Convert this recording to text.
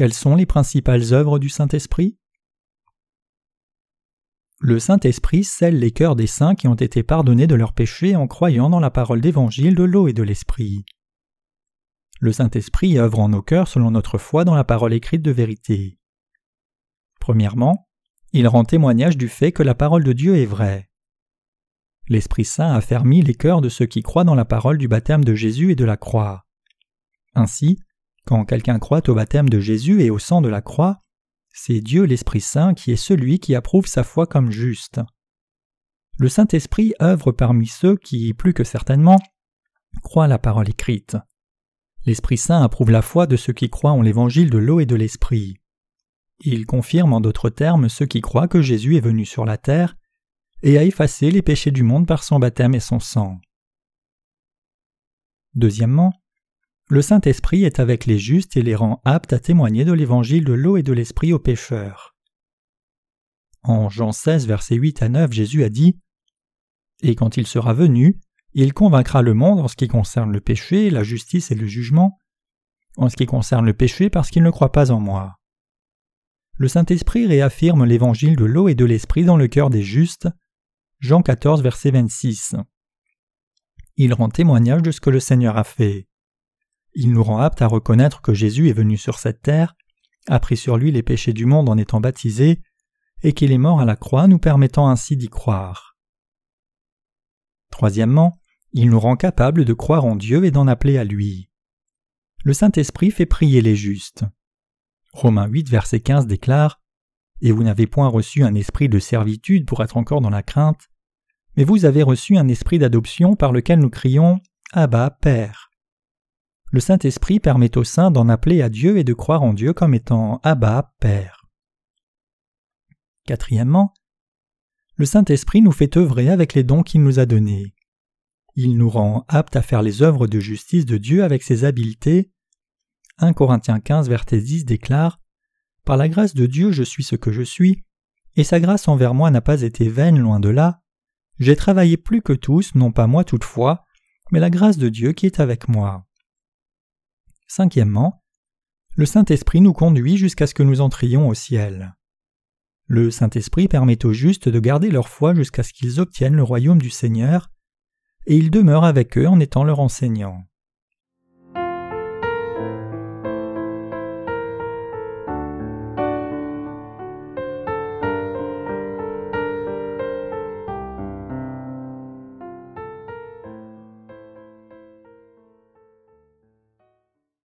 Quelles sont les principales œuvres du Saint-Esprit ? Le Saint-Esprit scelle les cœurs des saints qui ont été pardonnés de leurs péchés en croyant dans la parole d'évangile de l'eau et de l'Esprit. Le Saint-Esprit œuvre en nos cœurs selon notre foi dans la parole écrite de vérité. Premièrement, il rend témoignage du fait que la parole de Dieu est vraie. L'Esprit Saint affermit les cœurs de ceux qui croient dans la parole du baptême de Jésus et de la croix. Ainsi, quand quelqu'un croit au baptême de Jésus et au sang de la croix, c'est Dieu l'Esprit Saint qui est celui qui approuve sa foi comme juste. Le Saint-Esprit œuvre parmi ceux qui, plus que certainement, croient la parole écrite. L'Esprit Saint approuve la foi de ceux qui croient en l'évangile de l'eau et de l'Esprit. Il confirme en d'autres termes ceux qui croient que Jésus est venu sur la terre et a effacé les péchés du monde par son baptême et son sang. Deuxièmement, le Saint-Esprit est avec les justes et les rend aptes à témoigner de l'évangile de l'eau et de l'Esprit aux pécheurs. En Jean 16, versets 8 à 9, Jésus a dit « Et quand il sera venu, il convaincra le monde en ce qui concerne le péché, la justice et le jugement, en ce qui concerne le péché parce qu'il ne croit pas en moi. » Le Saint-Esprit réaffirme l'évangile de l'eau et de l'Esprit dans le cœur des justes. Jean 14, verset 26. Il rend témoignage de ce que le Seigneur a fait. Il nous rend aptes à reconnaître que Jésus est venu sur cette terre, a pris sur lui les péchés du monde en étant baptisé, et qu'il est mort à la croix, nous permettant ainsi d'y croire. Troisièmement, il nous rend capables de croire en Dieu et d'en appeler à lui. Le Saint-Esprit fait prier les justes. Romains 8, verset 15 déclare « Et vous n'avez point reçu un esprit de servitude pour être encore dans la crainte, mais vous avez reçu un esprit d'adoption par lequel nous crions « Abba, Père ». Le Saint-Esprit permet aux saints d'en appeler à Dieu et de croire en Dieu comme étant « Abba, Père ». Quatrièmement, le Saint-Esprit nous fait œuvrer avec les dons qu'il nous a donnés. Il nous rend aptes à faire les œuvres de justice de Dieu avec ses habiletés. 1 Corinthiens 15, verset 10 déclare « Par la grâce de Dieu, je suis ce que je suis, et sa grâce envers moi n'a pas été vaine, loin de là. J'ai travaillé plus que tous, non pas moi toutefois, mais la grâce de Dieu qui est avec moi. » Cinquièmement, le Saint-Esprit nous conduit jusqu'à ce que nous entrions au ciel. Le Saint-Esprit permet aux justes de garder leur foi jusqu'à ce qu'ils obtiennent le royaume du Seigneur, et il demeure avec eux en étant leur enseignant.